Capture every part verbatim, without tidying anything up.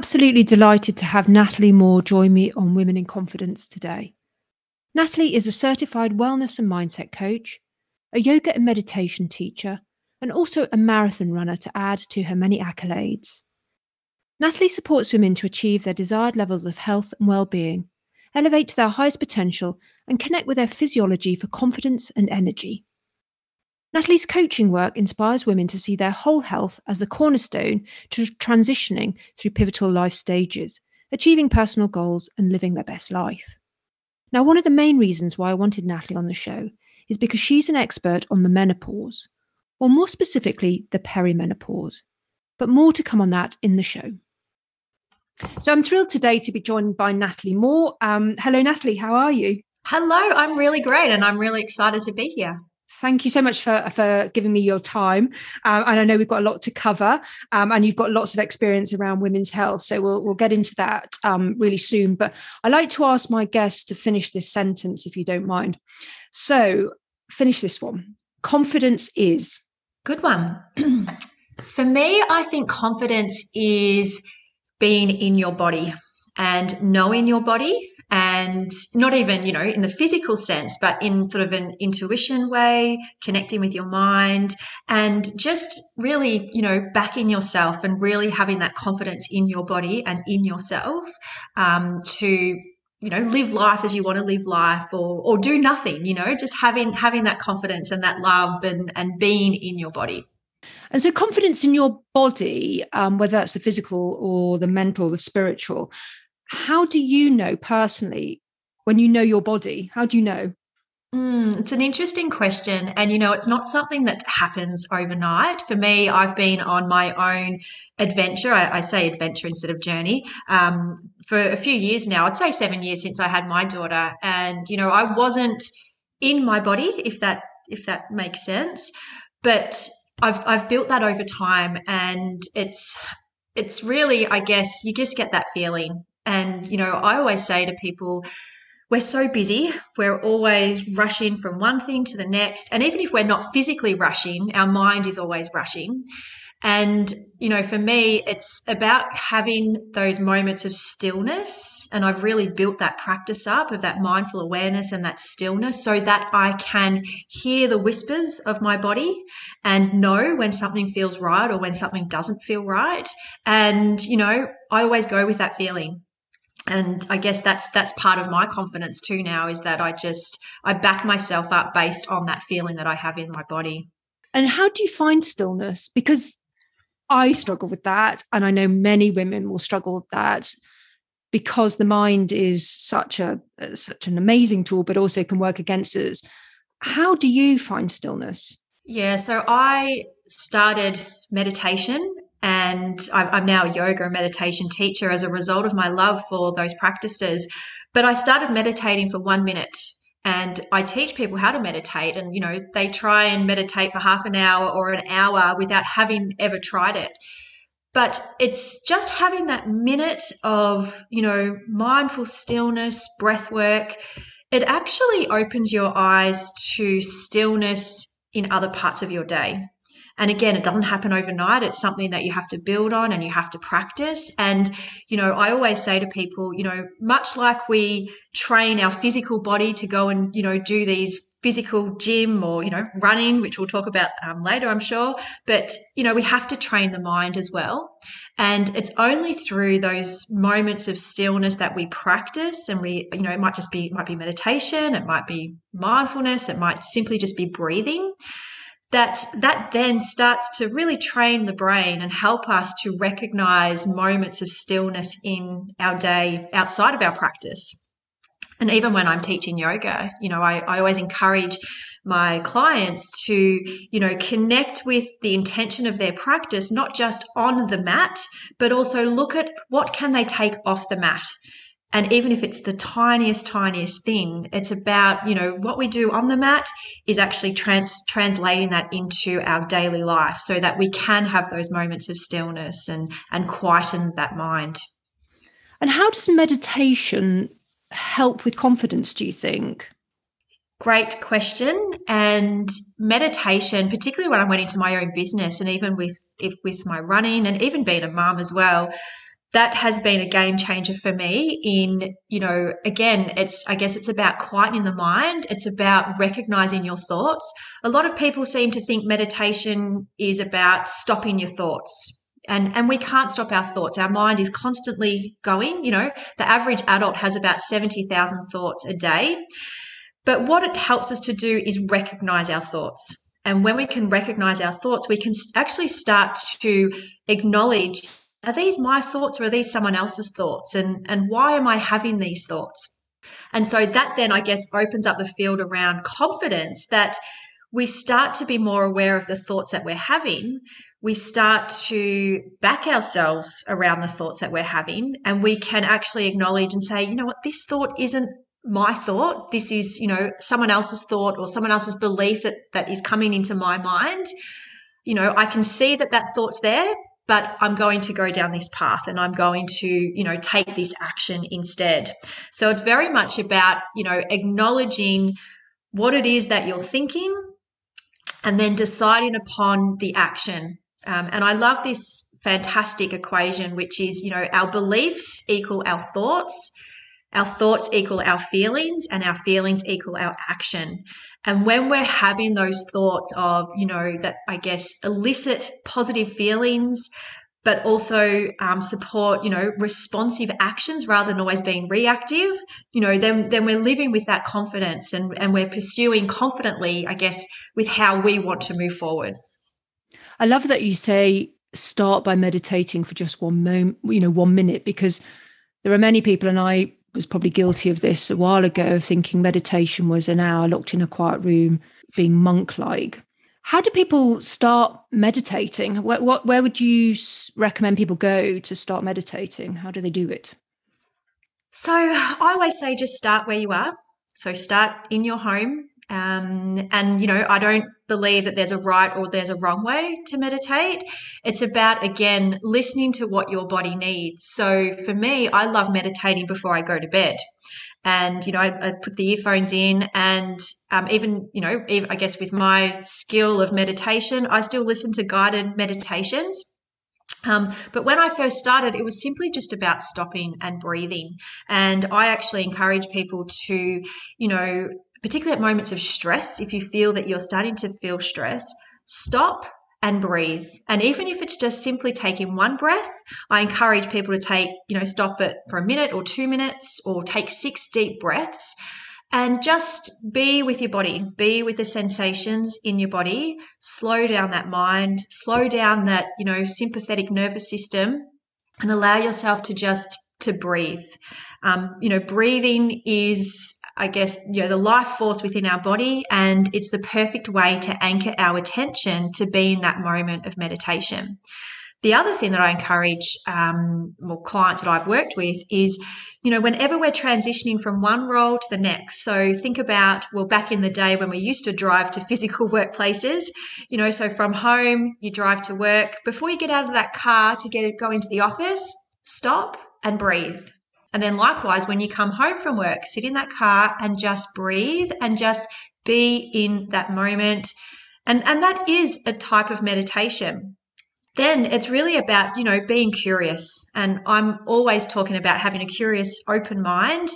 absolutely delighted to have Natalie Moore join me on Women in Confidence today. Natalie is a certified wellness and mindset coach, a yoga and meditation teacher, and also a marathon runner to add to her many accolades. Natalie supports women to achieve their desired levels of health and well-being, elevate to their highest potential, and connect with their physiology for confidence and energy. Natalie's coaching work inspires women to see their whole health as the cornerstone to transitioning through pivotal life stages, achieving personal goals and living their best life. Now, one of the main reasons why I wanted Natalie on the show is because she's an expert on the menopause, or more specifically, the perimenopause. But more to come on that in the show. So I'm thrilled today to be joined by Natalie Moore. Um, hello, Natalie, how are you? Hello, I'm really great and I'm really excited to be here. Thank you so much for, for giving me your time. Um, and I know we've got a lot to cover um, and you've got lots of experience around women's health. So we'll, we'll get into that um, really soon. But I like to ask my guests to finish this sentence, if you don't mind. So finish this one. Confidence is. Good one. For me, I think confidence is being in your body and knowing your body, and not even, you know, in the physical sense, but in sort of an intuition way, connecting with your mind and just really, you know, backing yourself and really having that confidence in your body and in yourself um, to, you know, live life as you want to live life, or or do nothing, you know, just having having that confidence and that love and, and being in your body. And so confidence in your body, um, whether that's the physical or the mental, the spiritual, how do you know personally when you know your body? How do you know? Mm, it's an interesting question. And, you know, it's not something that happens overnight. For me, I've been on my own adventure. I, I say adventure instead of journey um, for a few years now. I'd say seven years since I had my daughter. And, you know, I wasn't in my body, if that if that makes sense. But I've I've built that over time, and it's it's really, I guess, you just get that feeling. And, you know, I always say to people, we're so busy, we're always rushing from one thing to the next. And even if we're not physically rushing, our mind is always rushing. And, you know, for me, it's about having those moments of stillness. And I've really built that practice up of that mindful awareness and that stillness so that I can hear the whispers of my body and know when something feels right or when something doesn't feel right. And, you know, I always go with that feeling. And I guess that's that's part of my confidence too now, is that I just, I back myself up based on that feeling that I have in my body. And how do you find stillness? Because I struggle with that, and I know many women will struggle with that, because the mind is such a such an amazing tool, but also can work against us. How do you find stillness? Yeah, so I started meditation, and I'm now a yoga and meditation teacher as a result of my love for those practices. But I started meditating for one minute. And I teach people how to meditate, and, you know, they try and meditate for half an hour or an hour without having ever tried it. But it's just having that minute of, you know, mindful stillness, breath work. It actually opens your eyes to stillness in other parts of your day. And again, it doesn't happen overnight. It's something that you have to build on and you have to practice. And, you know, I always say to people, you know, much like we train our physical body to go and, you know, do these physical gym or, you know, running, which we'll talk about um, later, I'm sure. But, you know, we have to train the mind as well. And it's only through those moments of stillness that we practice. And we, you know, it might just be, it might be meditation, it might be mindfulness, it might simply just be breathing. That that then starts to really train the brain and help us to recognize moments of stillness in our day outside of our practice. And even when I'm teaching yoga, you know, I, I always encourage my clients to, you know, connect with the intention of their practice, not just on the mat, but also look at what can they take off the mat. And even if it's the tiniest, tiniest thing, it's about, you know, what we do on the mat is actually trans- translating that into our daily life so that we can have those moments of stillness and, and quieten that mind. And how does meditation help with confidence, do you think? Great question. And meditation, particularly when I went into my own business and even with, with my running and even being a mum as well, that has been a game changer for me in, you know, again, it's, I guess it's about quieting the mind. It's about recognizing your thoughts. A lot of people seem to think meditation is about stopping your thoughts. And and we can't stop our thoughts. Our mind is constantly going. You know, the average adult has about seventy thousand thoughts a day. But what it helps us to do is recognize our thoughts. And when we can recognize our thoughts, we can actually start to acknowledge, are these my thoughts or are these someone else's thoughts? And, and why am I having these thoughts? And so that then, I guess, opens up the field around confidence, that we start to be more aware of the thoughts that we're having. We start to back ourselves around the thoughts that we're having, and we can actually acknowledge and say, you know what, this thought isn't my thought. This is, you know, someone else's thought or someone else's belief that that is coming into my mind. You know, I can see that that thought's there, but I'm going to go down this path and I'm going to, you know, take this action instead. So it's very much about, you know, acknowledging what it is that you're thinking and then deciding upon the action. Um, and I love this fantastic equation, which is, you know, our beliefs equal our thoughts, our thoughts equal our feelings, and our feelings equal our action. And when we're having those thoughts of, you know, that I guess elicit positive feelings, but also um, support, you know, responsive actions rather than always being reactive, you know, then then we're living with that confidence and, and we're pursuing confidently, I guess, with how we want to move forward. I love that you say start by meditating for just one moment, you know, one minute, because there are many people, and I was probably guilty of this a while ago, of thinking meditation was an hour locked in a quiet room, being monk-like. How do people start meditating? Where, what, where would you recommend people go to start meditating? How do they do it? So I always say just start where you are. So start in your home. Um, and, you know, I don't believe that there's a right or there's a wrong way to meditate. It's about, again, listening to what your body needs. So for me, I love meditating before I go to bed. And, you know, I, I put the earphones in and um, even, you know, even, I guess with my skill of meditation, I still listen to guided meditations. Um, but when I first started, it was simply just about stopping and breathing. And I actually encourage people to, you know, particularly at moments of stress, if you feel that you're starting to feel stress, stop and breathe. And even if it's just simply taking one breath, I encourage people to take, you know, stop it for a minute or two minutes or take six deep breaths and just be with your body, be with the sensations in your body, slow down that mind, slow down that, you know, sympathetic nervous system, and allow yourself to just to breathe. Um, you know, breathing is, I guess, you know, the life force within our body, and it's the perfect way to anchor our attention to be in that moment of meditation. The other thing that I encourage um, well, clients that I've worked with is, you know, whenever we're transitioning from one role to the next. So think about, well, back in the day when we used to drive to physical workplaces, you know, so from home, you drive to work. Before you get out of that car to get go into the office, stop and breathe. And then likewise, when you come home from work, sit in that car and just breathe and just be in that moment. And, and that is a type of meditation. Then it's really about, you know, being curious. And I'm always talking about having a curious, open mind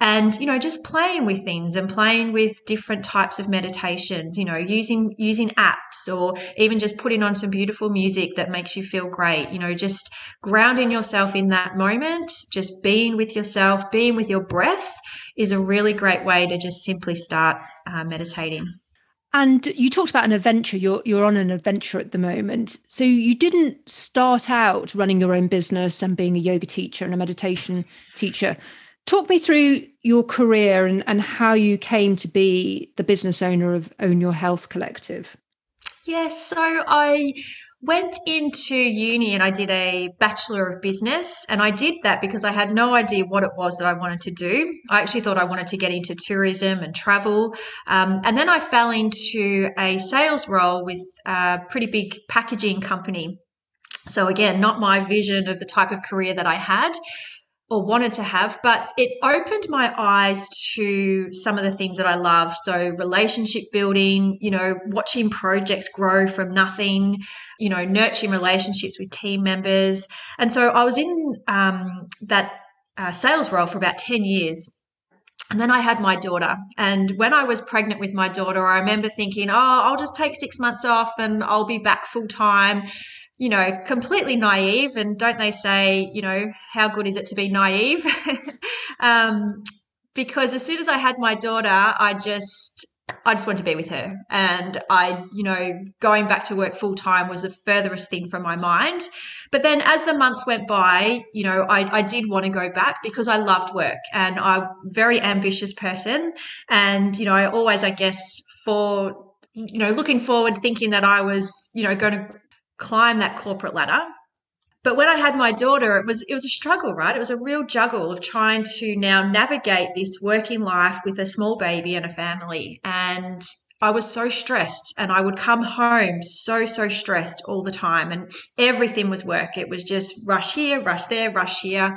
and, you know, just playing with things and playing with different types of meditations, you know, using using apps or even just putting on some beautiful music that makes you feel great, you know, just grounding yourself in that moment, just being with yourself, being with your breath is a really great way to just simply start uh, meditating. And you talked about an adventure. You're you're on an adventure at the moment. So you didn't start out running your own business and being a yoga teacher and a meditation teacher. Talk me through your career and, and how you came to be the business owner of Own Your Health Collective. Yes, so I went into uni and I did a Bachelor of Business, and I did that because I had no idea what it was that I wanted to do. I actually thought I wanted to get into tourism and travel. Um, and then I fell into a sales role with a pretty big packaging company. So again, not my vision of the type of career that I had. or wanted to have, but it opened my eyes to some of the things that I love. So relationship building, you know, watching projects grow from nothing, you know, nurturing relationships with team members. And so I was in um, that uh, sales role for about ten years. And then I had my daughter. And when I was pregnant with my daughter, I remember thinking, oh, I'll just take six months off and I'll be back full time, you know, completely naive. And don't they say, you know, how good is it to be naive? um, because as soon as I had my daughter, I just, I just wanted to be with her. And I, you know, going back to work full time was the furthest thing from my mind. But then as the months went by, you know, I, I did want to go back because I loved work and I'm a very ambitious person. And, you know, I always, I guess, for, you know, looking forward, thinking that I was, you know, going to climb that corporate ladder. But when I had my daughter, it was it was a struggle, right? It was a real juggle of trying to now navigate this working life with a small baby and a family. And I was so stressed, and I would come home so, so stressed all the time, and everything was work. It was just rush here, rush there, rush here.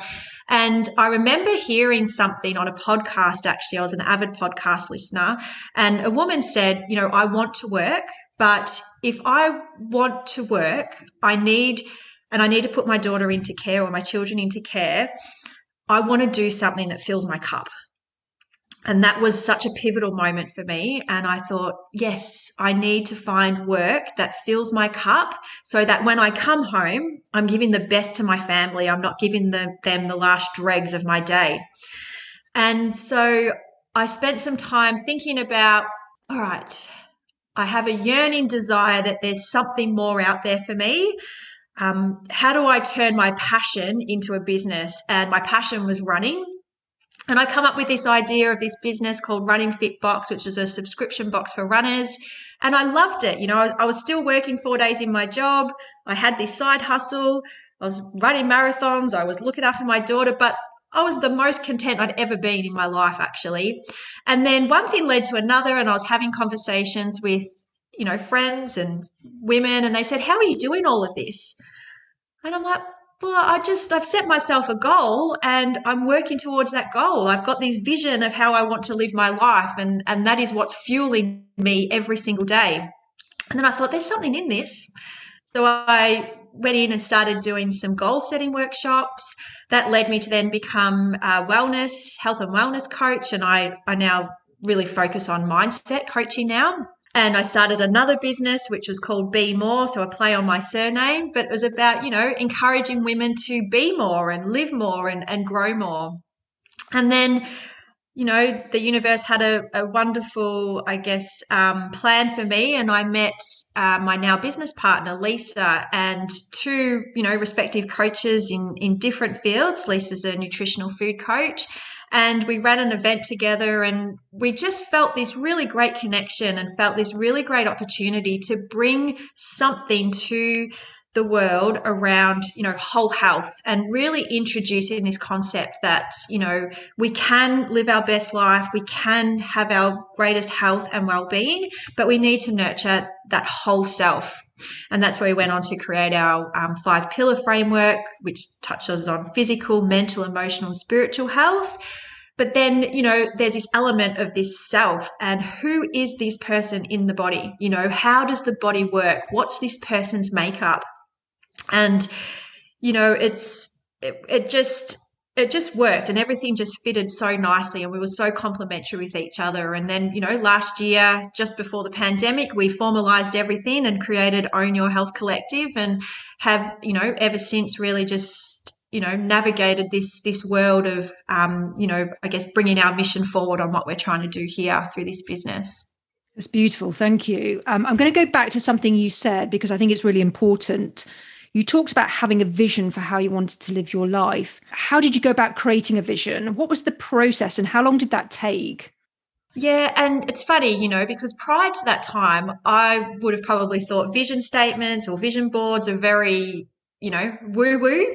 And I remember hearing something on a podcast, actually. I was an avid podcast listener, and a woman said, you know, I want to work, but if I want to work, I need... and I need to put my daughter into care or my children into care, I want to do something that fills my cup. And that was such a pivotal moment for me. And I thought, yes, I need to find work that fills my cup so that when I come home, I'm giving the best to my family. I'm not giving them, them the last dregs of my day. And so I spent some time thinking about, all right, I have a yearning desire that there's something more out there for me. Um, how do I turn my passion into a business? And my passion was running. And I come up with this idea of this business called Running Fit Box, which is a subscription box for runners. And I loved it. You know, I, I was still working four days in my job. I had this side hustle. I was running marathons. I was looking after my daughter, but I was the most content I'd ever been in my life, actually. And then one thing led to another, and I was having conversations with, you know, friends and women, and they said, how are you doing all of this? And I'm like, well, I just, I've set myself a goal and I'm working towards that goal. I've got this vision of how I want to live my life, and, and that is what's fueling me every single day. And then I thought, there's something in this. So I went in and started doing some goal setting workshops. That led me to then become a wellness, health and wellness coach. And I, I now really focus on mindset coaching now. And I started another business, which was called Be More, so a play on my surname, but it was about, you know, encouraging women to be more and live more and, and grow more. And then, you know, the universe had a, a wonderful, I guess, um, plan for me, and I met uh, my now business partner, Lisa, and two, you know, respective coaches in, in different fields. Lisa's a nutritional food coach. And we ran an event together, and we just felt this really great connection and felt this really great opportunity to bring something to the world around, you know, whole health, and really introducing this concept that, you know, we can live our best life, we can have our greatest health and well-being, but we need to nurture that whole self. And that's where we went on to create our um, five pillar framework, which touches on physical, mental, emotional, and spiritual health. But then, you know, there's this element of this self, and who is this person in the body? You know, how does the body work? What's this person's makeup? And, you know, it's, it, it just, it just worked, and everything just fitted so nicely, and we were so complementary with each other. And then, you know, last year, just before the pandemic, we formalized everything and created Own Your Health Collective, and have, you know, ever since really just, you know, navigated this, this world of, um, you know, I guess bringing our mission forward on what we're trying to do here through this business. That's beautiful. Thank you. Um, I'm going to go back to something you said, because I think it's really important. You talked about having a vision for how you wanted to live your life. How did you go about creating a vision? What was the process, and how long did that take? Yeah, and it's funny, you know, because prior to that time, I would have probably thought vision statements or vision boards are very, you know, woo-woo.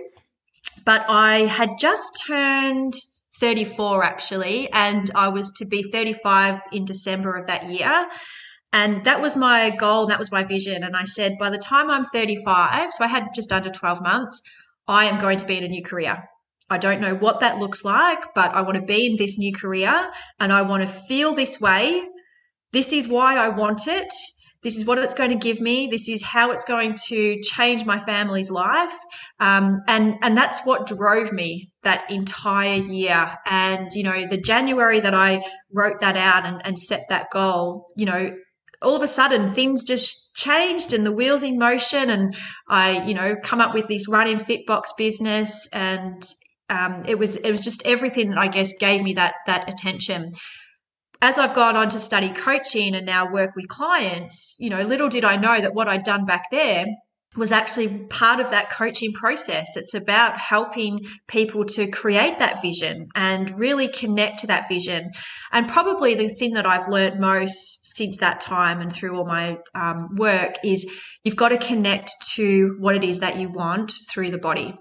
But I had just turned thirty-four, actually, and I was to be thirty-five in December of that year. And that was my goal, and that was my vision. And I said, by the time I'm thirty-five, so I had just under twelve months, I am going to be in a new career. I don't know what that looks like, but I want to be in this new career and I want to feel this way. This is why I want it. This is what it's going to give me. This is how it's going to change my family's life. Um, and, and that's what drove me that entire year. And, you know, the January that I wrote that out and, and set that goal, you know, all of a sudden things just changed and the wheels in motion. And I, you know, come up with this Running Fit Box business. And um, it was, it was just everything that I guess gave me that, that attention. As I've gone on to study coaching and now work with clients, you know, little did I know that what I'd done back there was actually part of that coaching process. It's about helping people to create that vision and really connect to that vision. And probably the thing that I've learned most since that time and through all my um, work is you've got to connect to what it is that you want through the body.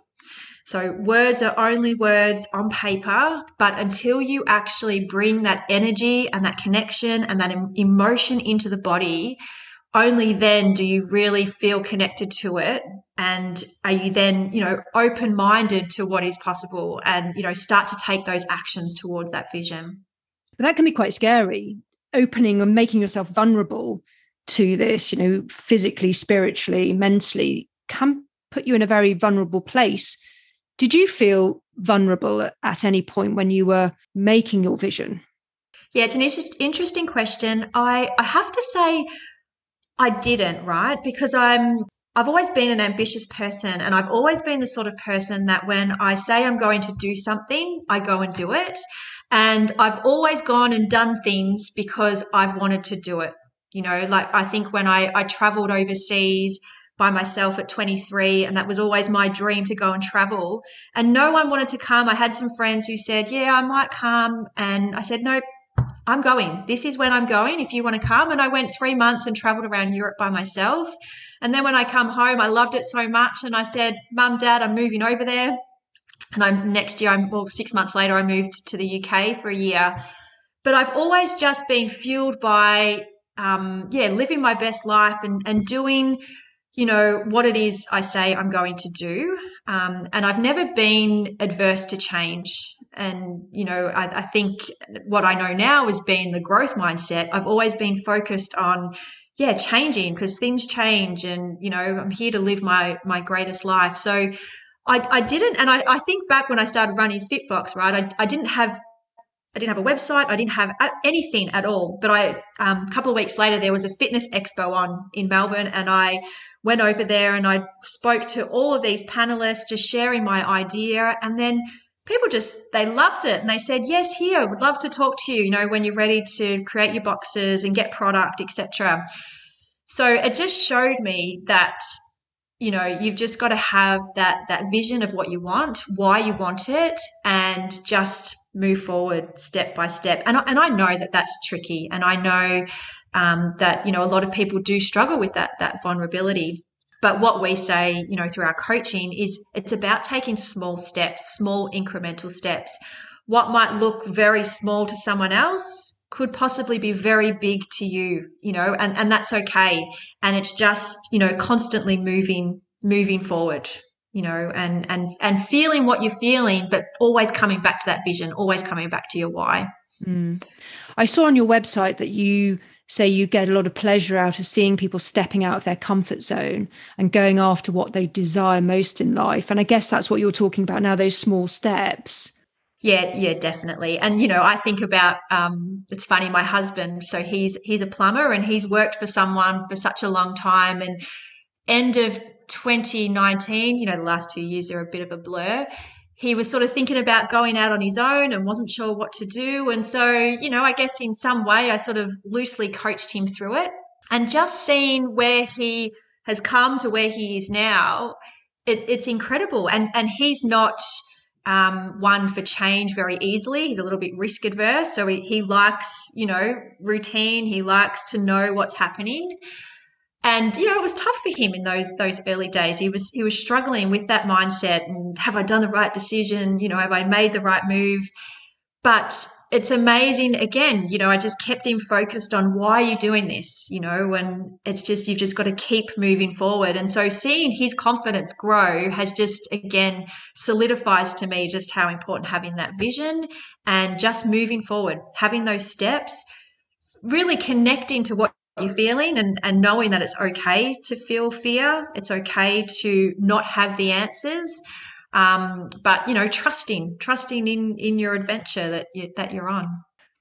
So words are only words on paper, but until you actually bring that energy and that connection and that emotion into the body, only then do you really feel connected to it. And are you then, you know, open-minded to what is possible and, you know, start to take those actions towards that vision. But that can be quite scary, opening and making yourself vulnerable to this, you know, physically, spiritually, mentally, can put you in a very vulnerable place. Did you feel vulnerable at any point when you were making your vision? Yeah, it's an interesting question. I, I have to say I didn't, right? Because I'm, I've always been an ambitious person and I've always been the sort of person that when I say I'm going to do something, I go and do it. And I've always gone and done things because I've wanted to do it. You know, like I think when I, I traveled overseas by myself at twenty-three, and that was always my dream to go and travel. And no one wanted to come. I had some friends who said, yeah, I might come. And I said, no, I'm going. This is when I'm going if you want to come. And I went three months and traveled around Europe by myself. And then when I come home, I loved it so much. And I said, Mum, Dad, I'm moving over there. And I'm next year, I'm well, six months later, I moved to the U K for a year. But I've always just been fueled by, um, yeah, living my best life and, and doing you know, what it is I say I'm going to do. Um, and I've never been adverse to change. And, you know, I, I think what I know now has been the growth mindset. I've always been focused on, yeah, changing because things change and, you know, I'm here to live my my greatest life. So I, I didn't, and I, I think back when I started running Fitbox, right, I, I didn't have I didn't have a website. I didn't have anything at all. But I, um, a couple of weeks later, there was a fitness expo on in Melbourne, and I went over there and I spoke to all of these panelists, just sharing my idea. And then people just, they loved it. And they said, yes, here, would love to talk to you, you know, when you're ready to create your boxes and get product, et cetera. So it just showed me that, you know, you've just got to have that, that vision of what you want, why you want it, and just move forward step by step. And I, and I know that that's tricky. And I know um, that, you know, a lot of people do struggle with that, that vulnerability. But what we say, you know, through our coaching is it's about taking small steps, small incremental steps. What might look very small to someone else could possibly be very big to you, you know, and, and that's okay. And it's just, you know, constantly moving, moving forward. You know, and, and, and feeling what you're feeling, but always coming back to that vision, always coming back to your why. Mm. I saw on your website that you say you get a lot of pleasure out of seeing people stepping out of their comfort zone and going after what they desire most in life. And I guess that's what you're talking about now, those small steps. Yeah, yeah, definitely. And, you know, I think about, um, it's funny, my husband, so he's, he's a plumber and he's worked for someone for such a long time, and end of twenty nineteen, you know, the last two years are a bit of a blur. He was sort of thinking about going out on his own and wasn't sure what to do. And so, you know, I guess in some way I sort of loosely coached him through it, and just seeing where he has come to where he is now, it, it's incredible. And, and he's not um, one for change very easily. He's a little bit risk averse. So he, he likes, you know, routine. He likes to know what's happening. And, you know, it was tough for him in those those early days. He was he was struggling with that mindset and have I done the right decision? You know, have I made the right move? But it's amazing. Again, you know, I just kept him focused on why you're doing this, you know, and it's just, you've just got to keep moving forward. And so seeing his confidence grow has just, again, solidifies to me just how important having that vision and just moving forward, having those steps, really connecting to what you're feeling and, and knowing that it's okay to feel fear. It's okay to not have the answers. Um, but, you know, trusting, trusting in, in your adventure that, you, that you're on.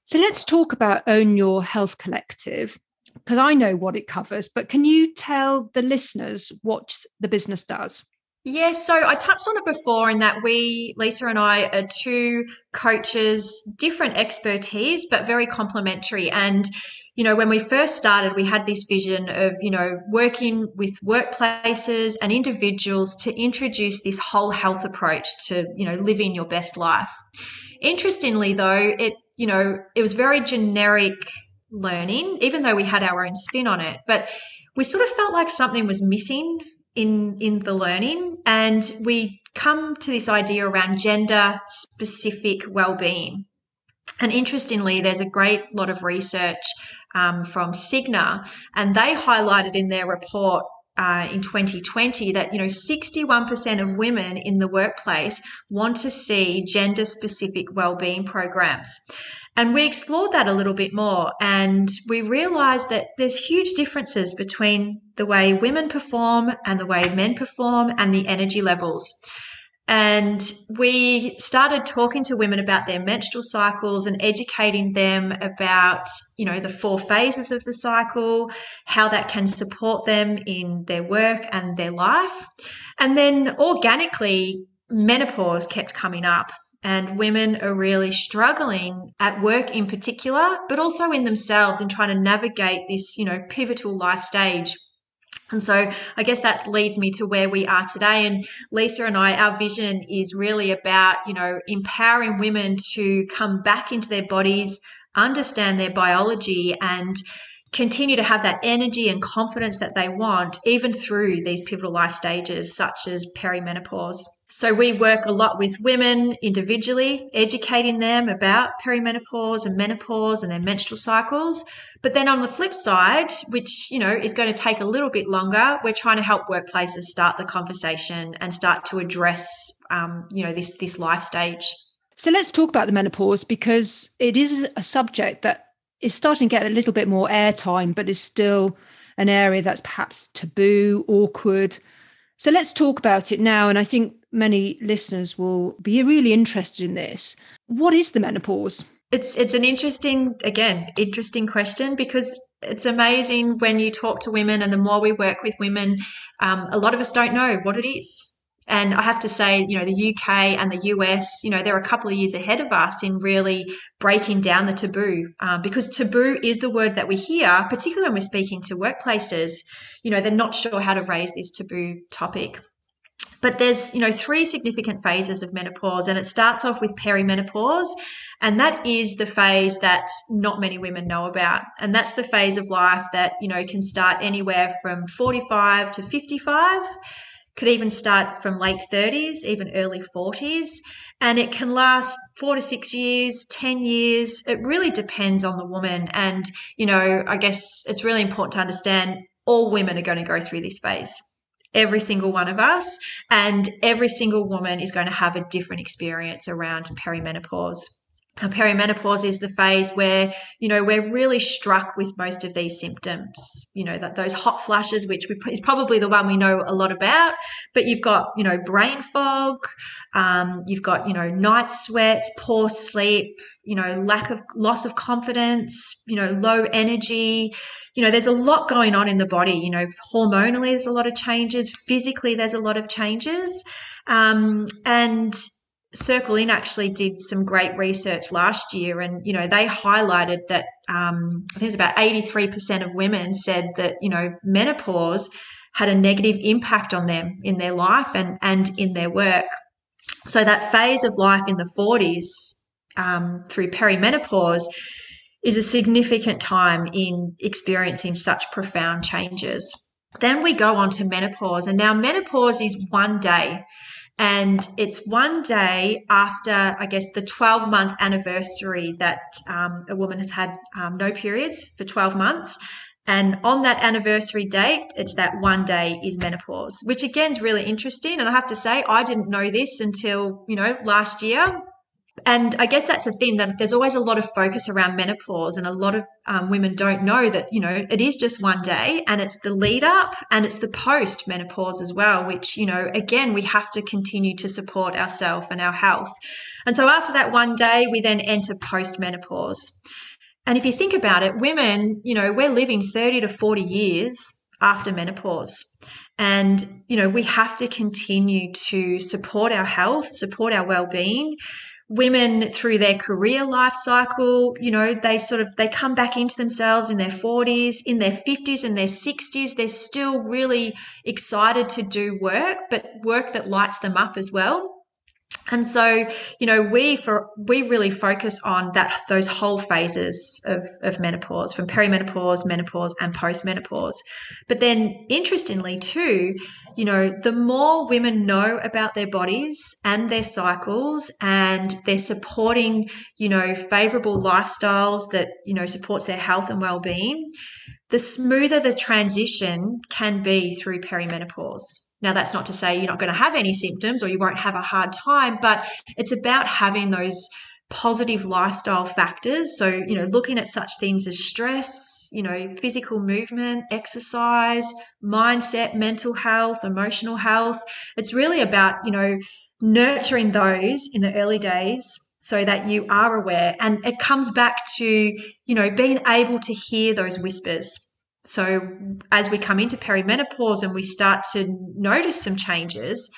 So let's talk about Own Your Health Collective, because I know what it covers, but can you tell the listeners what the business does? Yes, yeah, so I touched on it before in that we, Lisa and I, are two coaches, different expertise, but very complementary. And, you know, when we first started, we had this vision of, you know, working with workplaces and individuals to introduce this whole health approach to, you know, living your best life. Interestingly, though, it, you know, it was very generic learning, even though we had our own spin on it. But we sort of felt like something was missing in in the learning, and we come to this idea around gender-specific well-being. And interestingly, there's a great lot of research um, from Cigna, and they highlighted in their report uh, in twenty twenty that, you know, sixty-one percent of women in the workplace want to see gender-specific well-being programs. And we explored that a little bit more, and we realized that there's huge differences between the way women perform and the way men perform and the energy levels. And we started talking to women about their menstrual cycles and educating them about, you know, the four phases of the cycle, how that can support them in their work and their life. And then organically, menopause kept coming up, and women are really struggling at work in particular, but also in themselves and trying to navigate this, you know, pivotal life stage. And so I guess that leads me to where we are today. And Lisa and I, our vision is really about, you know, empowering women to come back into their bodies, understand their biology, and continue to have that energy and confidence that they want, even through these pivotal life stages such as perimenopause. So we work a lot with women individually, educating them about perimenopause and menopause and their menstrual cycles. But then on the flip side, which, you know, is going to take a little bit longer, we're trying to help workplaces start the conversation and start to address, um, you know, this, this life stage. So let's talk about the menopause, because it is a subject that is starting to get a little bit more airtime, but is still an area that's perhaps taboo, awkward. So let's talk about it now. And I think many listeners will be really interested in this. What is the menopause? It's it's an interesting, again, interesting question, because it's amazing when you talk to women, and the more we work with women, um, a lot of us don't know what it is. And I have to say, you know, the U K and the U S, you know, they're a couple of years ahead of us in really breaking down the taboo, um, because taboo is the word that we hear, particularly when we're speaking to workplaces. You know, they're not sure how to raise this taboo topic. But there's, you know, three significant phases of menopause, and it starts off with perimenopause, and that is the phase that not many women know about. And that's the phase of life that, you know, can start anywhere from forty-five to fifty-five. Could even start from late thirties, even early forties, and it can last four to six years, ten years. It really depends on the woman. And, you know, I guess it's really important to understand all women are going to go through this phase, every single one of us, and every single woman is going to have a different experience around perimenopause. Now, perimenopause is the phase where, you know, we're really struck with most of these symptoms, you know, that those hot flashes, which we, is probably the one we know a lot about, but you've got, you know, brain fog, um, you've got, you know, night sweats, poor sleep, you know, lack of loss of confidence, you know, low energy. You know, there's a lot going on in the body. You know, hormonally, there's a lot of changes. Physically, there's a lot of changes. Um, and Circle In actually did some great research last year, and, you know, they highlighted that um, I think it's about eighty-three percent of women said that, you know, menopause had a negative impact on them in their life and, and in their work. So that phase of life in the forties um, through perimenopause is a significant time in experiencing such profound changes. Then we go on to menopause, and now menopause is one day. And it's one day after, I guess, the twelve-month anniversary that um, a woman has had um, no periods for twelve months. And on that anniversary date, it's that one day is menopause, which again is really interesting. And I have to say, I didn't know this until, you know, last year. And I guess that's the thing, that there's always a lot of focus around menopause, and a lot of um, women don't know that, you know, it is just one day, and it's the lead up and it's the post menopause as well, which, you know, again, we have to continue to support ourselves and our health. And so after that one day, we then enter post menopause. And if you think about it, women, you know, we're living thirty to forty years after menopause. And, you know, we have to continue to support our health, support our well-being. Women through their career life cycle, you know, they sort of, they come back into themselves in their forties, in their fifties and their sixties. They're still really excited to do work, but work that lights them up as well. And so, you know, we for we really focus on that those whole phases of, of menopause, from perimenopause, menopause, and postmenopause. But then, interestingly too, you know, the more women know about their bodies and their cycles, and they're supporting, you know, favorable lifestyles that, you know, supports their health and well-being, the smoother the transition can be through perimenopause. Now, that's not to say you're not going to have any symptoms or you won't have a hard time, but it's about having those positive lifestyle factors. So, you know, looking at such things as stress, you know, physical movement, exercise, mindset, mental health, emotional health. It's really about, you know, nurturing those in the early days so that you are aware. And it comes back to, you know, being able to hear those whispers. So as we come into perimenopause and we start to notice some changes,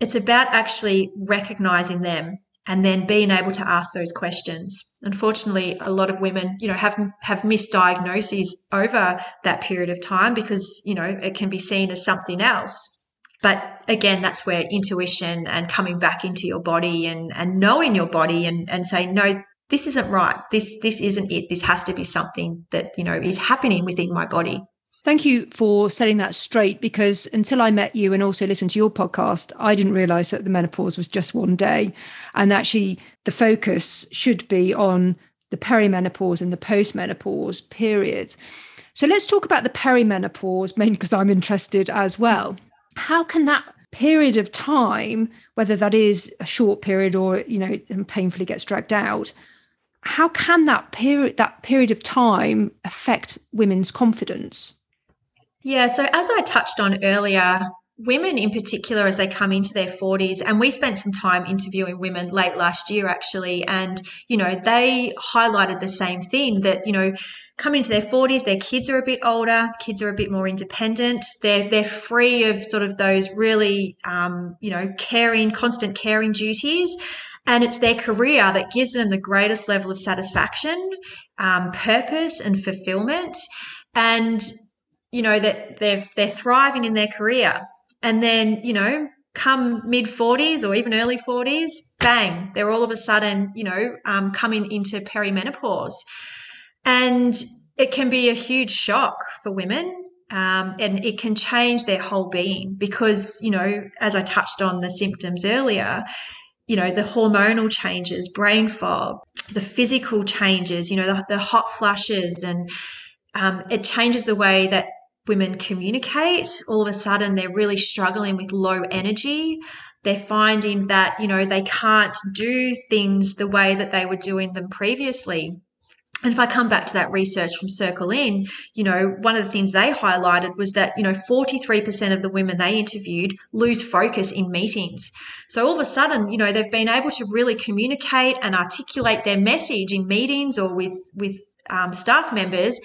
it's about actually recognizing them and then being able to ask those questions. Unfortunately, a lot of women, you know, have have misdiagnoses over that period of time because, you know, it can be seen as something else. But again, that's where intuition and coming back into your body and, and knowing your body and, and saying, no, this isn't right. This this isn't it. This has to be something that, you know, is happening within my body. Thank you for setting that straight, because until I met you and also listened to your podcast, I didn't realise that the menopause was just one day. And actually the focus should be on the perimenopause and the postmenopause periods. So let's talk about the perimenopause, mainly because I'm interested as well. How can that period of time, whether that is a short period or, you know, and painfully gets dragged out, how can that period, that period of time affect women's confidence? Yeah, so as I touched on earlier, women in particular, as they come into their forties, and we spent some time interviewing women late last year, actually, and, you know, they highlighted the same thing that, you know, coming into their forties, their kids are a bit older, kids are a bit more independent, they're they're free of sort of those really, um, you know, caring, constant caring duties. And it's their career that gives them the greatest level of satisfaction, um, purpose and fulfillment. And, you know, that they're, they're thriving in their career. And then, you know, come mid forties or even early forties, bang, they're all of a sudden, you know, um, coming into perimenopause. And it can be a huge shock for women, um, and it can change their whole being because, you know, as I touched on the symptoms earlier, you know, the hormonal changes, brain fog, the physical changes, you know, the, the hot flashes, and um, it changes the way that women communicate. All of a sudden they're really struggling with low energy. They're finding that, you know, they can't do things the way that they were doing them previously. And if I come back to that research from Circle In, you know, one of the things they highlighted was that, you know, forty-three percent of the women they interviewed lose focus in meetings. So all of a sudden, you know, they've been able to really communicate and articulate their message in meetings or with, with um, staff members.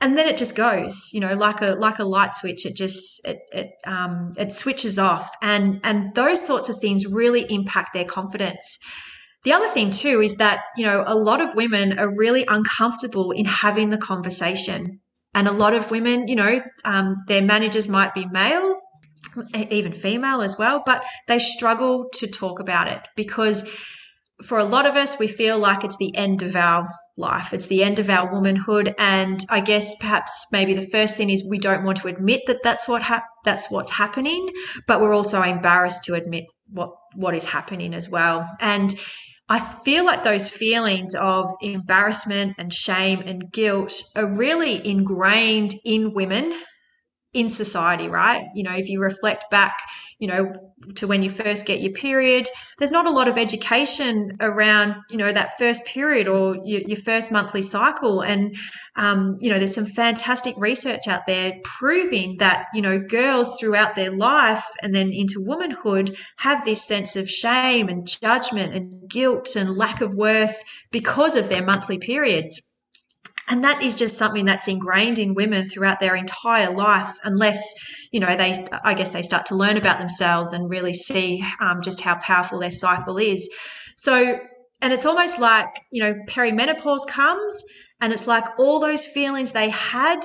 And then it just goes, you know, like a like a light switch. It just it it um it switches off, and and those sorts of things really impact their confidence. The other thing too is that, you know, a lot of women are really uncomfortable in having the conversation, and a lot of women, you know, um, their managers might be male, even female as well, but they struggle to talk about it because for a lot of us, we feel like it's the end of our life. It's the end of our womanhood. And I guess perhaps maybe the first thing is we don't want to admit that that's what hap- that's what's happening, but we're also embarrassed to admit what, what is happening as well. And I feel like those feelings of embarrassment and shame and guilt are really ingrained in women in society, right? You know, if you reflect back, you know, to when you first get your period, there's not a lot of education around, you know, that first period or your, your first monthly cycle. And, um, you know, there's some fantastic research out there proving that, you know, girls throughout their life and then into womanhood have this sense of shame and judgment and guilt and lack of worth because of their monthly periods. And that is just something that's ingrained in women throughout their entire life, unless, you know, they, I guess they start to learn about themselves and really see um, just how powerful their cycle is. So, and it's almost like, you know, perimenopause comes and it's like all those feelings they had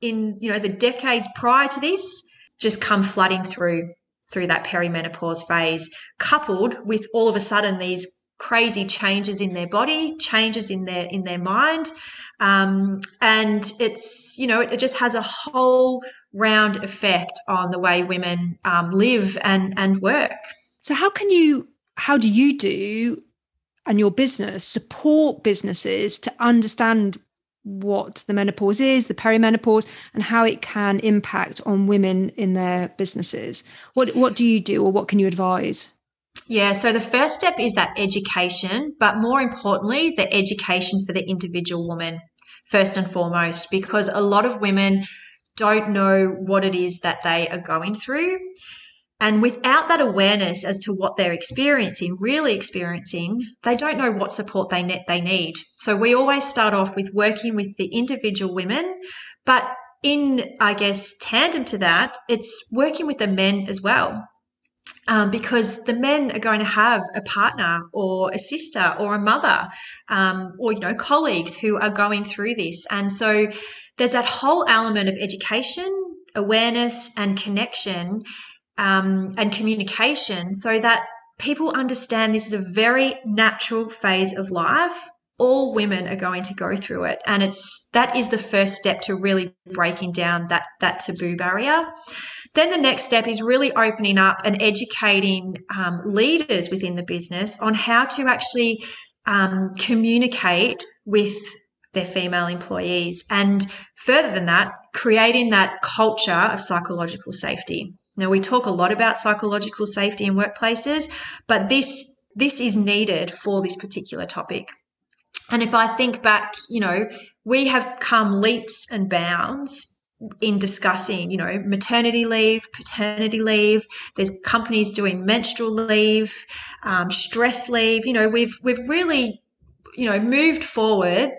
in, you know, the decades prior to this just come flooding through, through that perimenopause phase, coupled with all of a sudden these crazy changes in their body, changes in their in their mind. Um, and it's, you know, it, it just has a whole round effect on the way women um, live and, and work. So how can you, how do you do and your business support businesses to understand what the menopause is, the perimenopause, and how it can impact on women in their businesses? What What do you do, or what can you advise? Yeah, so the first step is that education, but more importantly, the education for the individual woman, first and foremost, because a lot of women don't know what it is that they are going through. And without that awareness as to what they're experiencing, really experiencing, they don't know what support they ne- they need. So we always start off with working with the individual women, but in, I guess, tandem to that, it's working with the men as well. Um, because the men are going to have a partner or a sister or a mother, um, or, you know, colleagues who are going through this. And so there's that whole element of education, awareness and connection, um, and communication, so that people understand this is a very natural phase of life. All women are going to go through it. And it's, that is the first step to really breaking down that, that taboo barrier. Then the next step is really opening up and educating um, leaders within the business on how to actually um, communicate with their female employees. And further than that, creating that culture of psychological safety. Now, we talk a lot about psychological safety in workplaces, but this, this is needed for this particular topic. And if I think back, you know, we have come leaps and bounds in discussing, you know, maternity leave, paternity leave. There's companies doing menstrual leave, um, stress leave. You know, we've we've really, you know, moved forward,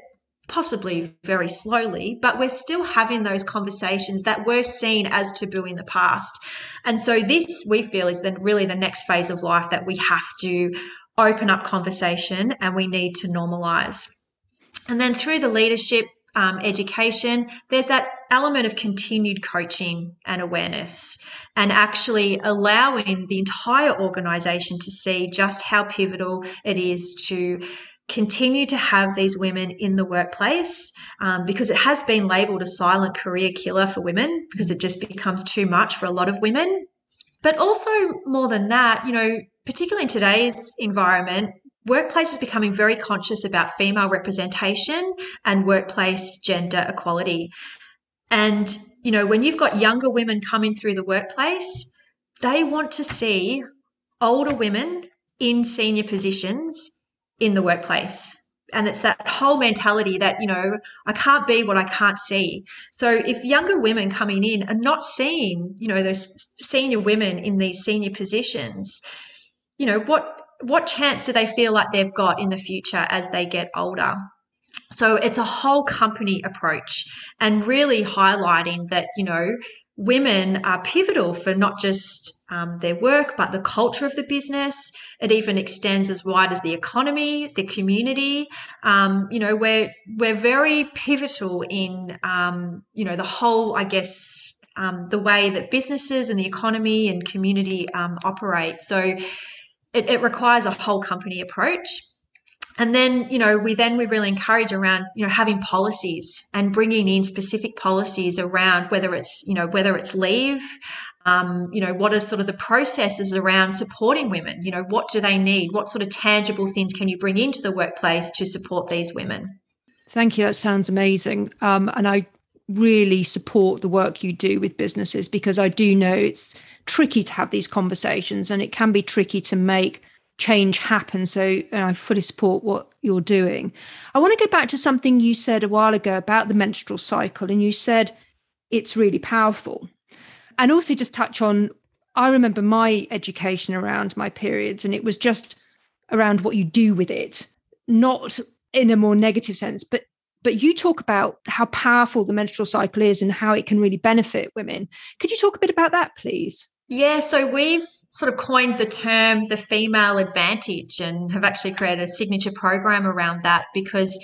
possibly very slowly, but we're still having those conversations that were seen as taboo in the past. And so this, we feel, is then really the next phase of life that we have to open up conversation and we need to normalize. And then through the leadership um, education, there's that element of continued coaching and awareness, and actually allowing the entire organization to see just how pivotal it is to continue to have these women in the workplace, um, because it has been labeled a silent career killer for women, because it just becomes too much for a lot of women. But also more than that, you know, particularly in today's environment, workplace is becoming very conscious about female representation and workplace gender equality. And, you know, when you've got younger women coming through the workplace, they want to see older women in senior positions in the workplace. And it's that whole mentality that, you know, I can't be what I can't see. So if younger women coming in are not seeing, you know, those senior women in these senior positions, you know, what what chance do they feel like they've got in the future as they get older? So it's a whole company approach, and really highlighting that, you know, women are pivotal for not just um, their work, but the culture of the business. It even extends as wide as the economy, the community. Um, you know, we're we're very pivotal in, um, you know, the whole, I guess, um, the way that businesses and the economy and community um, operate. So it, it requires a whole company approach. And then, you know, we then we really encourage around, you know, having policies and bringing in specific policies around whether it's, you know, whether it's leave, um, you know, what are sort of the processes around supporting women? You know, what do they need? What sort of tangible things can you bring into the workplace to support these women? Thank you. That sounds amazing. Um, and I really support the work you do with businesses, because I do know it's tricky to have these conversations, and it can be tricky to make change happen. So, and I fully support what you're doing. I want to go back to something you said a while ago about the menstrual cycle, and you said it's really powerful. And also just touch on, I remember my education around my periods, and it was just around what you do with it, not in a more negative sense, but But you talk about how powerful the menstrual cycle is and how it can really benefit women. Could you talk a bit about that, please? Yeah, so we've sort of coined the term the female advantage, and have actually created a signature program around that, because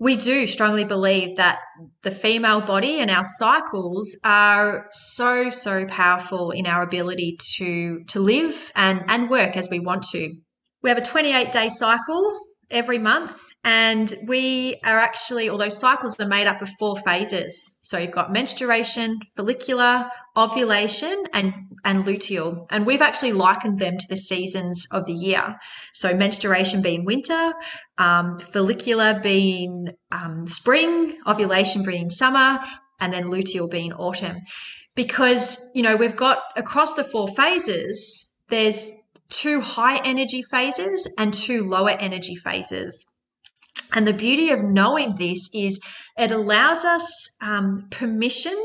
we do strongly believe that the female body and our cycles are so, so powerful in our ability to, to live and, and work as we want to. We have a twenty-eight day cycle every month. And we are actually, although cycles are made up of four phases. So you've got menstruation, follicular, ovulation, and, and luteal. And we've actually likened them to the seasons of the year. So menstruation being winter, um, follicular being um, spring, ovulation being summer, and then luteal being autumn. Because, you know, we've got across the four phases, there's two high energy phases and two lower energy phases. And the beauty of knowing this is it allows us um, permission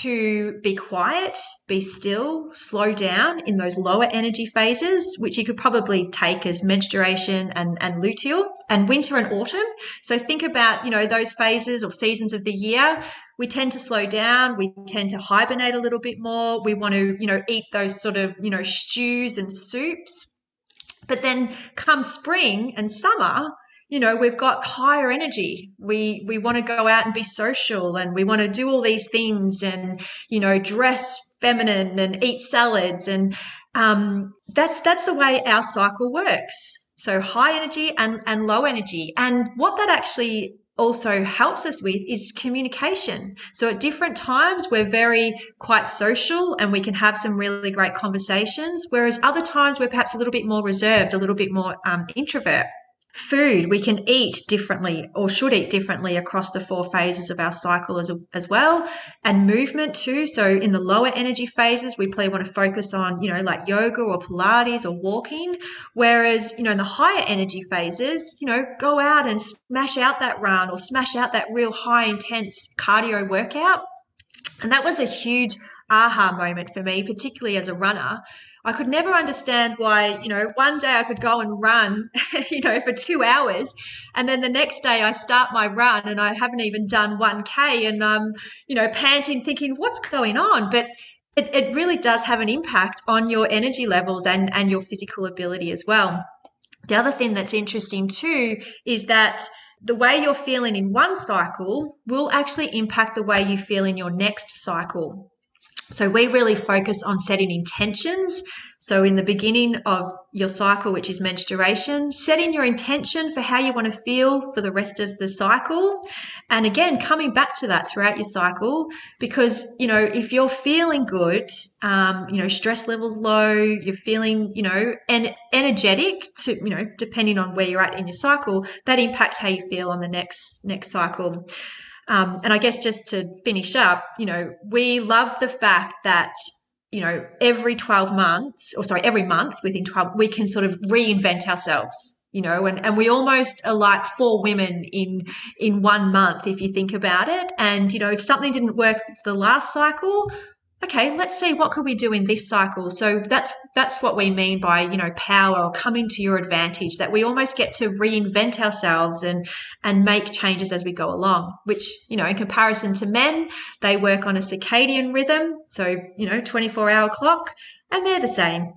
to be quiet, be still, slow down in those lower energy phases, which you could probably take as menstruation and, and luteal, and winter and autumn. So think about, you know, those phases or seasons of the year. We tend to slow down. We tend to hibernate a little bit more. We want to, you know, eat those sort of, you know, stews and soups. But then come spring and summer, you know, we've got higher energy. We we want to go out and be social, and we want to do all these things, and, you know, dress feminine and eat salads. And um, that's that's the way our cycle works. So high energy and, and low energy. And what that actually also helps us with is communication. So at different times, we're very quite social, and we can have some really great conversations, whereas other times we're perhaps a little bit more reserved, a little bit more um, introvert. Food, we can eat differently, or should eat differently, across the four phases of our cycle as, as well. And movement too. So in the lower energy phases, we probably want to focus on, you know, like yoga or Pilates or walking. Whereas, you know, in the higher energy phases, you know, go out and smash out that run or smash out that real high intense cardio workout. And that was a huge aha moment for me, particularly as a runner. I could never understand why, you know, one day I could go and run, you know, for two hours, and then the next day I start my run and I haven't even done one K, and I'm, you know, panting, thinking, what's going on? But it, it really does have an impact on your energy levels and, and your physical ability as well. The other thing that's interesting too is that the way you're feeling in one cycle will actually impact the way you feel in your next cycle. So we really focus on setting intentions. So in the beginning of your cycle, which is menstruation, setting your intention for how you want to feel for the rest of the cycle. And again, coming back to that throughout your cycle, because, you know, if you're feeling good, um, you know, stress levels low, you're feeling, you know, and energetic to, you know, depending on where you're at in your cycle, that impacts how you feel on the next, next cycle. Um, and I guess just to finish up, you know, we love the fact that, you know, every twelve months or sorry, every month within twelve, we can sort of reinvent ourselves, you know, and, and we almost are like four women in, in one month, if you think about it. And, you know, if something didn't work the last cycle, okay, let's see what could we do in this cycle. So that's, that's what we mean by, you know, power or coming to your advantage, that we almost get to reinvent ourselves and, and make changes as we go along, which, you know, in comparison to men, they work on a circadian rhythm. So, you know, twenty-four hour clock, and they're the same.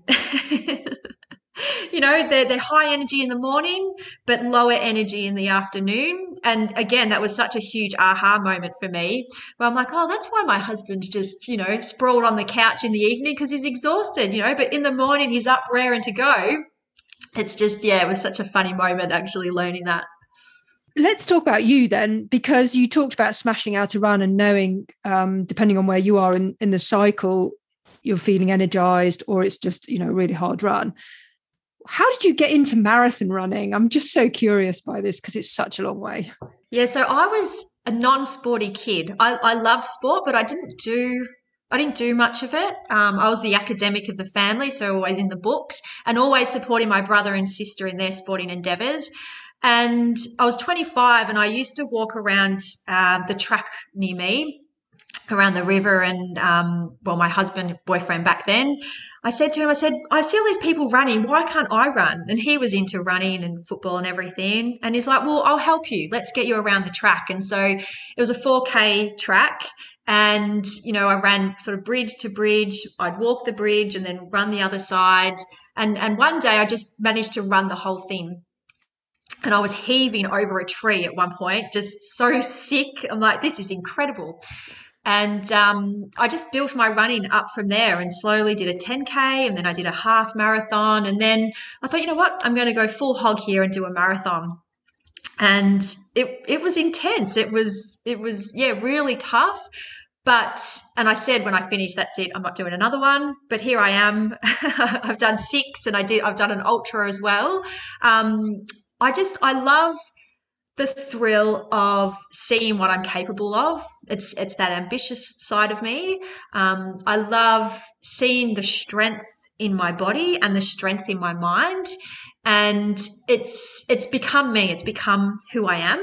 You know, they're, they're high energy in the morning, but lower energy in the afternoon. And again, that was such a huge aha moment for me, where I'm like, oh, that's why my husband's just, you know, sprawled on the couch in the evening, because he's exhausted, you know, but in the morning he's up raring to go. it's just, yeah, it was such a funny moment actually learning that. Let's talk about you then, because you talked about smashing out a run and knowing, um, depending on where you are in, in the cycle, you're feeling energized or it's just, you know, a really hard run. How did you get into marathon running? I'm just so curious by this because it's such a long way. Yeah, so I was a non-sporty kid. I, I loved sport, but I didn't do I didn't do much of it. Um, I was the academic of the family, so always in the books and always supporting my brother and sister in their sporting endeavours. And I was twenty-five and I used to walk around uh, the track near me, around the river, and um well my husband boyfriend back then, I said to him, I said, I see all these people running, why can't I run? And he was into running and football and everything, and he's like, well, I'll help you, let's get you around the track. And so it was a four K track, and you know, I ran sort of bridge to bridge, I'd walk the bridge and then run the other side, and and one day I just managed to run the whole thing. And I was heaving over a tree at one point, just so sick. I'm like, this is incredible. And um, I just built my running up from there and slowly did a ten K, and then I did a half marathon. And then I thought, you know what, I'm going to go full hog here and do a marathon. And it it was intense. It was, it was yeah, really tough. But, and I said when I finished, that's it, I'm not doing another one. But here I am. I've done six, and I did, I've done an ultra as well. Um, I just, I love the thrill of seeing what I'm capable of. It's it's that ambitious side of me. Um, I love seeing the strength in my body and the strength in my mind. And it's it's become me. It's become who I am.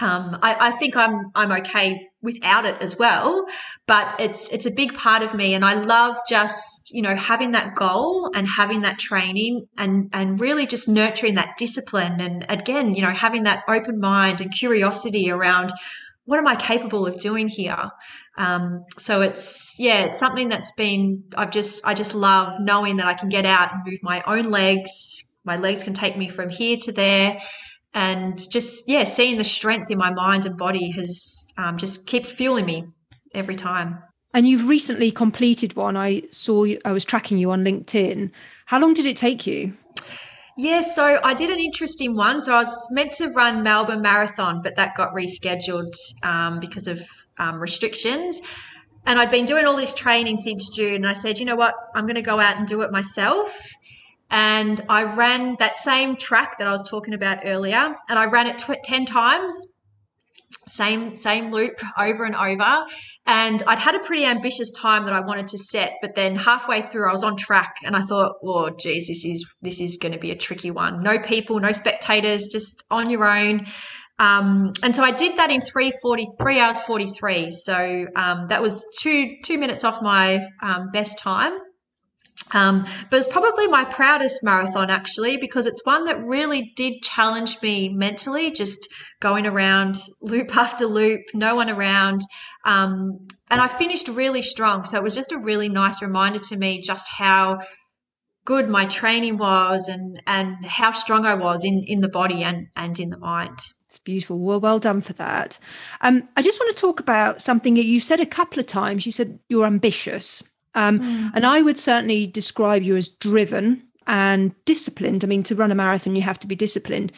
Um, I, I think I'm I'm okay without it as well, but it's it's a big part of me, and I love just, you know, having that goal and having that training and and really just nurturing that discipline, and again, you know, having that open mind and curiosity around what am I capable of doing here. Um, so it's yeah, it's something that's been I've just I just love knowing that I can get out and move my own legs. My legs can take me from here to there. And just, yeah, seeing the strength in my mind and body has um, just keeps fueling me every time. And you've recently completed one. I saw you, I was tracking you on LinkedIn. How long did it take you? Yeah, so I did an interesting one. So I was meant to run Melbourne Marathon, but that got rescheduled um, because of um, restrictions. And I'd been doing all this training since June. And I said, you know what, I'm going to go out and do it myself. And I ran that same track that I was talking about earlier, and I ran it tw- ten times, same same loop over and over. And I'd had a pretty ambitious time that I wanted to set, but then halfway through I was on track and I thought, oh, geez, this is, this is going to be a tricky one. No people, no spectators, just on your own. Um, and so I did that in three forty-three hours forty-three. So um, that was two, two minutes off my um, best time. Um, but it's probably my proudest marathon actually, because it's one that really did challenge me mentally, just going around loop after loop, no one around. Um, and I finished really strong. So it was just a really nice reminder to me just how good my training was and, and how strong I was in, in the body and, and in the mind. It's beautiful. Well, well done for that. Um, I just want to talk about something that you said a couple of times. You said you're ambitious. Um, mm. And I would certainly describe you as driven and disciplined. I mean, to run a marathon, you have to be disciplined.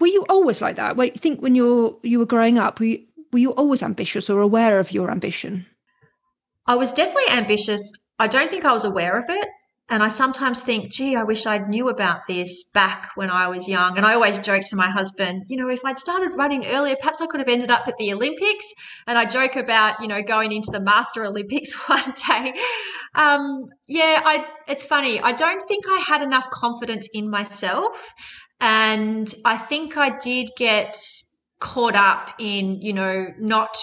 Were you always like that? Were, you think when you're you were growing up, were you, were you always ambitious or aware of your ambition? I was definitely ambitious. I don't think I was aware of it. And I sometimes think, gee, I wish I knew about this back when I was young. And I always joke to my husband, you know, if I'd started running earlier, perhaps I could have ended up at the Olympics. And I joke about, you know, going into the Master Olympics one day. Um, yeah, I, it's funny. I don't think I had enough confidence in myself. And I think I did get caught up in, you know, not,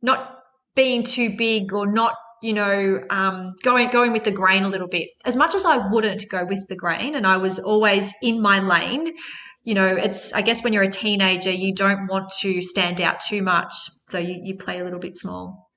not being too big or not, you know, um, going going with the grain a little bit, as much as I wouldn't go with the grain. And I was always in my lane. You know, it's, I guess when you're a teenager, you don't want to stand out too much. So you, you play a little bit small.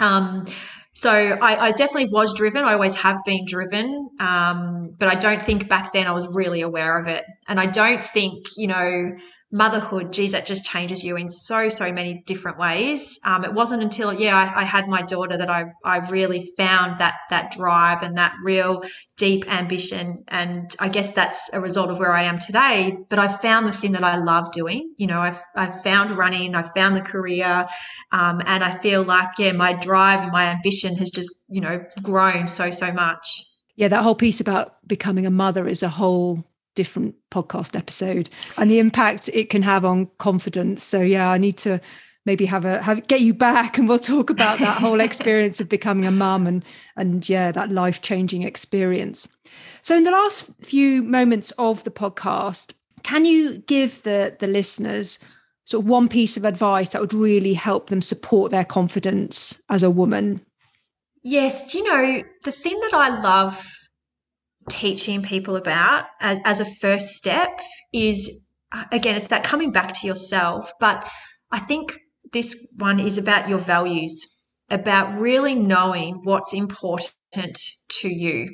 Um, so I, I definitely was driven. I always have been driven. Um, but I don't think back then I was really aware of it. And I don't think, you know, motherhood, geez, that just changes you in so, so many different ways. Um, it wasn't until, yeah, I, I had my daughter that I, I really found that, that drive and that real deep ambition. And I guess that's a result of where I am today, but I found the thing that I love doing. You know, I've, I've found running, I found the career. Um, and I feel like, yeah, my drive and my ambition has just, you know, grown so, so much. Yeah. That whole piece about becoming a mother is a whole different podcast episode, and the impact it can have on confidence. So yeah, I need to maybe have a have get you back, and we'll talk about that whole experience of becoming a mum and and yeah, that life-changing experience. So in the last few moments of the podcast, can you give the the listeners sort of one piece of advice that would really help them support their confidence as a woman? Yes, do you know, the thing that I love teaching people about as, as a first step is, again, it's that coming back to yourself. But I think this one is about your values, about really knowing what's important to you.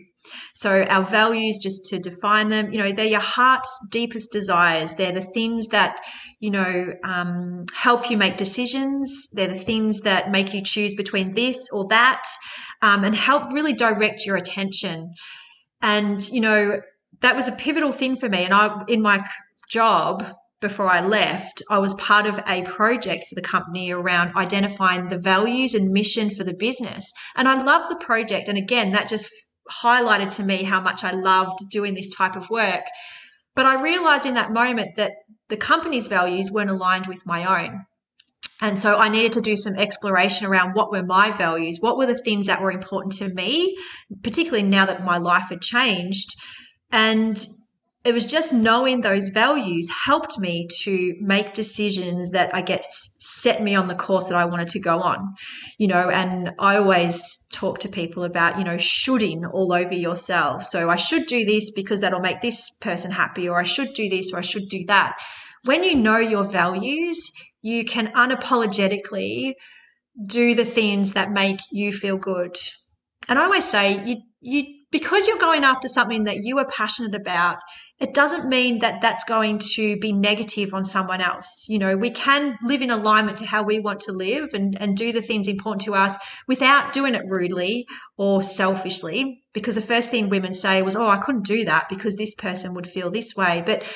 So our values, just to define them, you know, they're your heart's deepest desires. They're the things that, you know, um, help you make decisions. They're the things that make you choose between this or that, um, and help really direct your attention. And, you know, that was a pivotal thing for me. And I, in my job before I left, I was part of a project for the company around identifying the values and mission for the business. And I love the project. And again, that just highlighted to me how much I loved doing this type of work. But I realized in that moment that the company's values weren't aligned with my own. And so I needed to do some exploration around what were my values, what were the things that were important to me, particularly now that my life had changed. And it was just knowing those values helped me to make decisions that I guess set me on the course that I wanted to go on, you know. And I always talk to people about, you know, shoulding all over yourself. So I should do this because that'll make this person happy, or I should do this, or I should do that. When you know your values, you can unapologetically do the things that make you feel good. And I always say, you, you, because you're going after something that you are passionate about, it doesn't mean that that's going to be negative on someone else. You know, we can live in alignment to how we want to live and, and do the things important to us without doing it rudely or selfishly. Because the first thing women say was, oh, I couldn't do that because this person would feel this way. But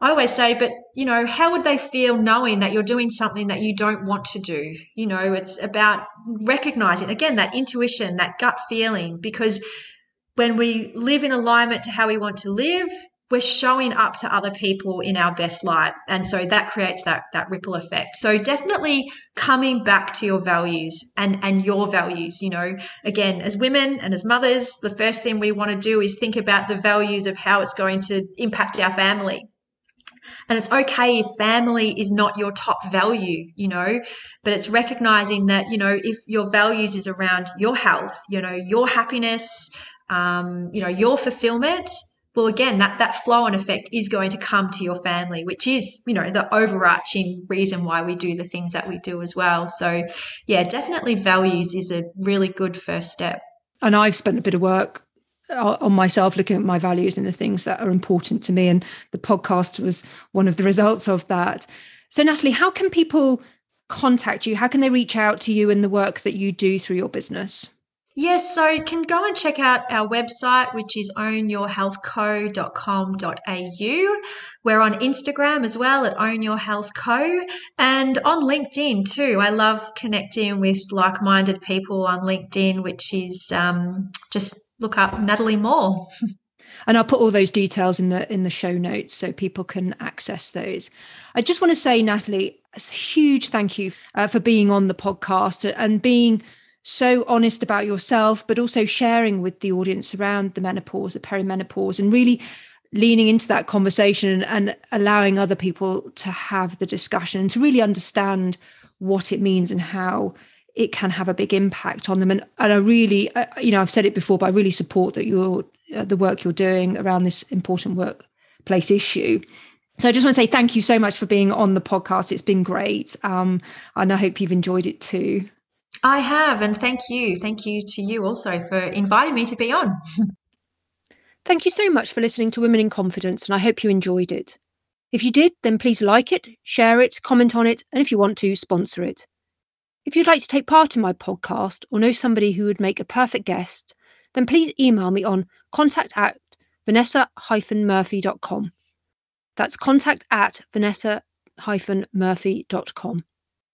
I always say, but, you know, how would they feel knowing that you're doing something that you don't want to do? You know, it's about recognizing, again, that intuition, that gut feeling, because when we live in alignment to how we want to live, we're showing up to other people in our best light. And so that creates that that ripple effect. So definitely coming back to your values and, and your values, you know, again, as women and as mothers, the first thing we want to do is think about the values of how it's going to impact our family. And it's okay if family is not your top value, you know, but it's recognizing that, you know, if your values is around your health, you know, your happiness, um, you know, your fulfillment, well, again, that, that flow and effect is going to come to your family, which is, you know, the overarching reason why we do the things that we do as well. So, yeah, definitely values is a really good first step. And I've spent a bit of work on myself looking at my values and the things that are important to me, and the podcast was one of the results of that. So Natalie, how can people contact you? How can they reach out to you and the work that you do through your business? Yes, so you can go and check out our website, which is own your health co dot com dot a u. We're on Instagram as well at own your health co, and on LinkedIn too. I love connecting with like-minded people on LinkedIn, which is um, just look up Natalie Moore. And I'll put all those details in the in the show notes so people can access those. I just want to say, Natalie, a huge thank you uh, for being on the podcast and being so honest about yourself, but also sharing with the audience around the menopause, the perimenopause, and really leaning into that conversation and, and allowing other people to have the discussion and to really understand what it means and how it can have a big impact on them. And, and I really, uh, you know, I've said it before, but I really support that you're, uh, the work you're doing around this important workplace issue. So I just want to say thank you so much for being on the podcast. It's been great. Um, and I hope you've enjoyed it too. I have. And thank you. Thank you to you also for inviting me to be on. Thank you so much for listening to Women in Confidence. And I hope you enjoyed it. If you did, then please like it, share it, comment on it, and if you want to, sponsor it. If you'd like to take part in my podcast or know somebody who would make a perfect guest, then please email me on contact at vanessa dash murphy dot com. That's contact at vanessa dash murphy dot com.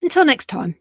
Until next time.